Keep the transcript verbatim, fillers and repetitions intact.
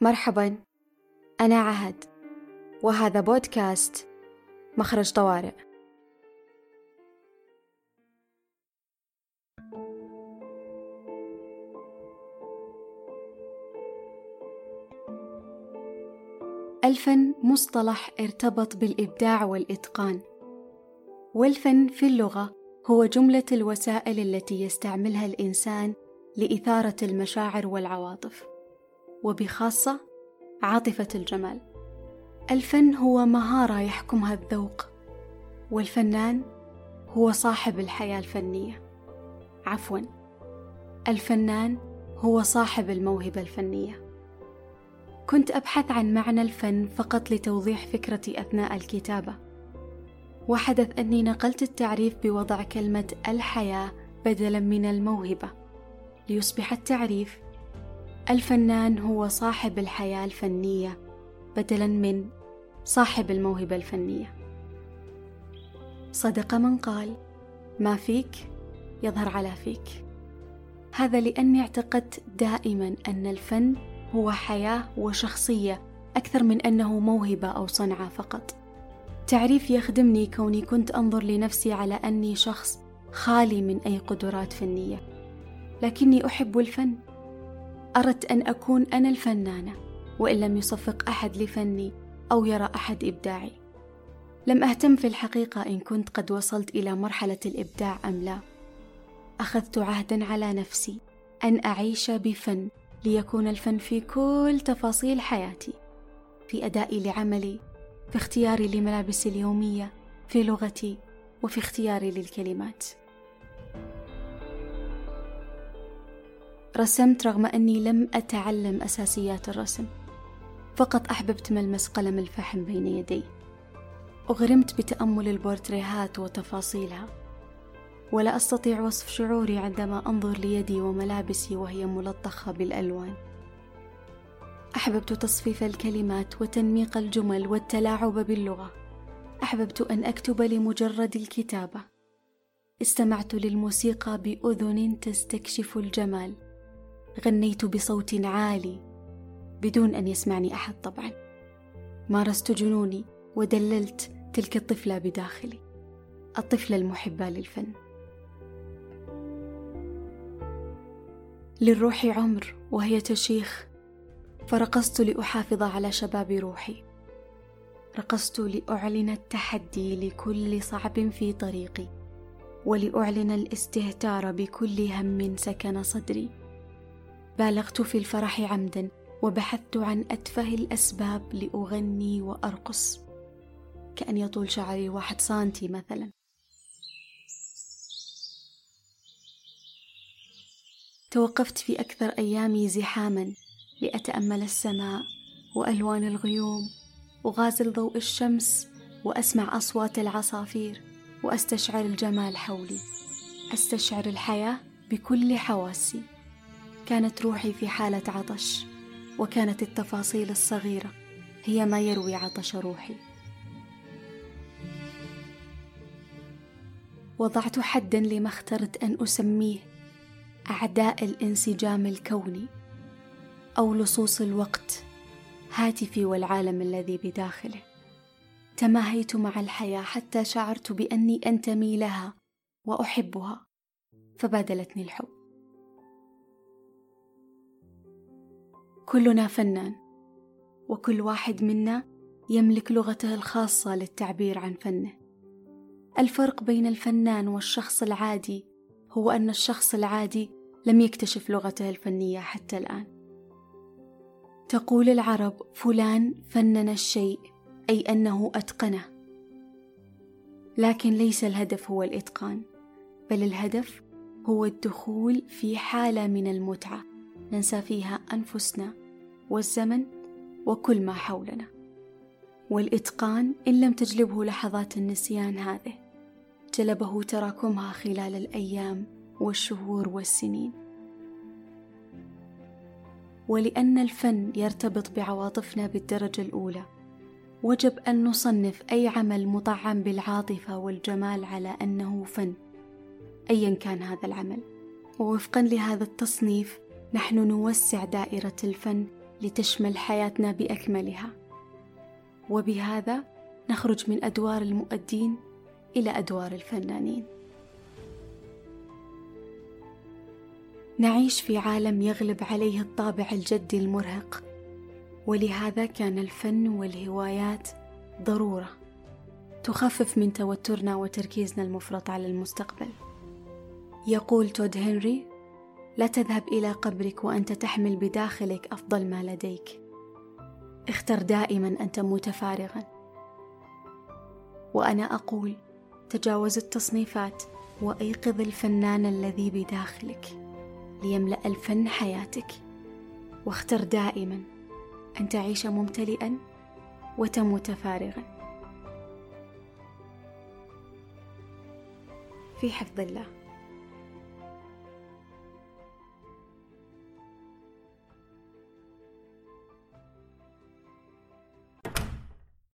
مرحبا، أنا عهد، وهذا بودكاست مخرج طوارئ. الفن مصطلح ارتبط بالإبداع والإتقان، والفن في اللغة هو جملة الوسائل التي يستعملها الإنسان لإثارة المشاعر والعواطف، وبخاصة عاطفة الجمال. الفن هو مهارة يحكمها الذوق، والفنان هو صاحب الحياة الفنية. عفواً، الفنان هو صاحب الموهبة الفنية. كنت أبحث عن معنى الفن فقط لتوضيح فكرتي أثناء الكتابة، وحدث أني نقلت التعريف بوضع كلمة الحياة بدلاً من الموهبة، ليصبح التعريف الفنان هو صاحب الحياة الفنية بدلاً من صاحب الموهبة الفنية. صدق من قال ما فيك يظهر على فيك. هذا لأني اعتقدت دائماً أن الفن هو حياة وشخصية أكثر من أنه موهبة أو صنعة فقط. تعريف يخدمني كوني كنت أنظر لنفسي على أني شخص خالي من أي قدرات فنية، لكني أحب الفن. أردت أن أكون أنا الفنانة، وإن لم يصفق أحد لفني أو يرى أحد إبداعي. لم أهتم في الحقيقة إن كنت قد وصلت إلى مرحلة الإبداع أم لا. أخذت عهدا على نفسي أن أعيش بفن، ليكون الفن في كل تفاصيل حياتي، في أدائي لعملي، في اختياري لملابسي اليومية، في لغتي، وفي اختياري للكلمات. رسمت رغم أني لم أتعلم أساسيات الرسم، فقط أحببت ملمس قلم الفحم بين يدي. أغرمت بتأمل البورتريهات وتفاصيلها، ولا أستطيع وصف شعوري عندما أنظر ليدي وملابسي وهي ملطخة بالألوان. أحببت تصفيف الكلمات وتنميق الجمل والتلاعب باللغة. أحببت أن أكتب لمجرد الكتابة. استمعت للموسيقى بأذن تستكشف الجمال. غنيت بصوت عالي بدون أن يسمعني أحد طبعا. مارست جنوني ودللت تلك الطفلة بداخلي، الطفلة المحبة للفن. للروح عمر وهي تشيخ، فرقصت لأحافظ على شباب روحي. رقصت لأعلن التحدي لكل صعب في طريقي، ولأعلن الاستهتار بكل هم سكن صدري. بالغت في الفرح عمدا، وبحثت عن أتفه الأسباب لأغني وأرقص، كأن يطول شعري واحد سانتي مثلا. توقفت في أكثر أيامي زحاما لأتأمل السماء وألوان الغيوم وغازل ضوء الشمس، وأسمع أصوات العصافير وأستشعر الجمال حولي، أستشعر الحياة بكل حواسي. كانت روحي في حالة عطش، وكانت التفاصيل الصغيرة هي ما يروي عطش روحي. وضعت حداً لما اخترت أن أسميه أعداء الانسجام الكوني، أو لصوص الوقت، هاتفي والعالم الذي بداخله. تماهيت مع الحياة حتى شعرت بأني أنتمي لها وأحبها، فبادلتني الحب. كلنا فنان، وكل واحد منا يملك لغته الخاصة للتعبير عن فنه. الفرق بين الفنان والشخص العادي هو أن الشخص العادي لم يكتشف لغته الفنية حتى الآن. تقول العرب فلان فنن الشيء، أي أنه أتقنه، لكن ليس الهدف هو الإتقان، بل الهدف هو الدخول في حالة من المتعة ننسى فيها أنفسنا والزمن وكل ما حولنا. والإتقان إن لم تجلبه لحظات النسيان هذه، جلبه تراكمها خلال الأيام والشهور والسنين. ولأن الفن يرتبط بعواطفنا بالدرجة الأولى، وجب أن نصنف أي عمل مطعم بالعاطفة والجمال على أنه فن، أيا كان هذا العمل. ووفقا لهذا التصنيف نحن نوسع دائرة الفن لتشمل حياتنا بأكملها، وبهذا نخرج من أدوار المؤدين إلى أدوار الفنانين. نعيش في عالم يغلب عليه الطابع الجدي المرهق، ولهذا كان الفن والهوايات ضرورة تخفف من توترنا وتركيزنا المفرط على المستقبل. يقول تود هنري: لا تذهب إلى قبرك وأنت تحمل بداخلك أفضل ما لديك. اختر دائما أن تموت فارغا. وأنا أقول: تجاوز التصنيفات وأيقظ الفنان الذي بداخلك ليملأ الفن حياتك، واختر دائما أن تعيش ممتلئا وتموت فارغا. في حفظ الله.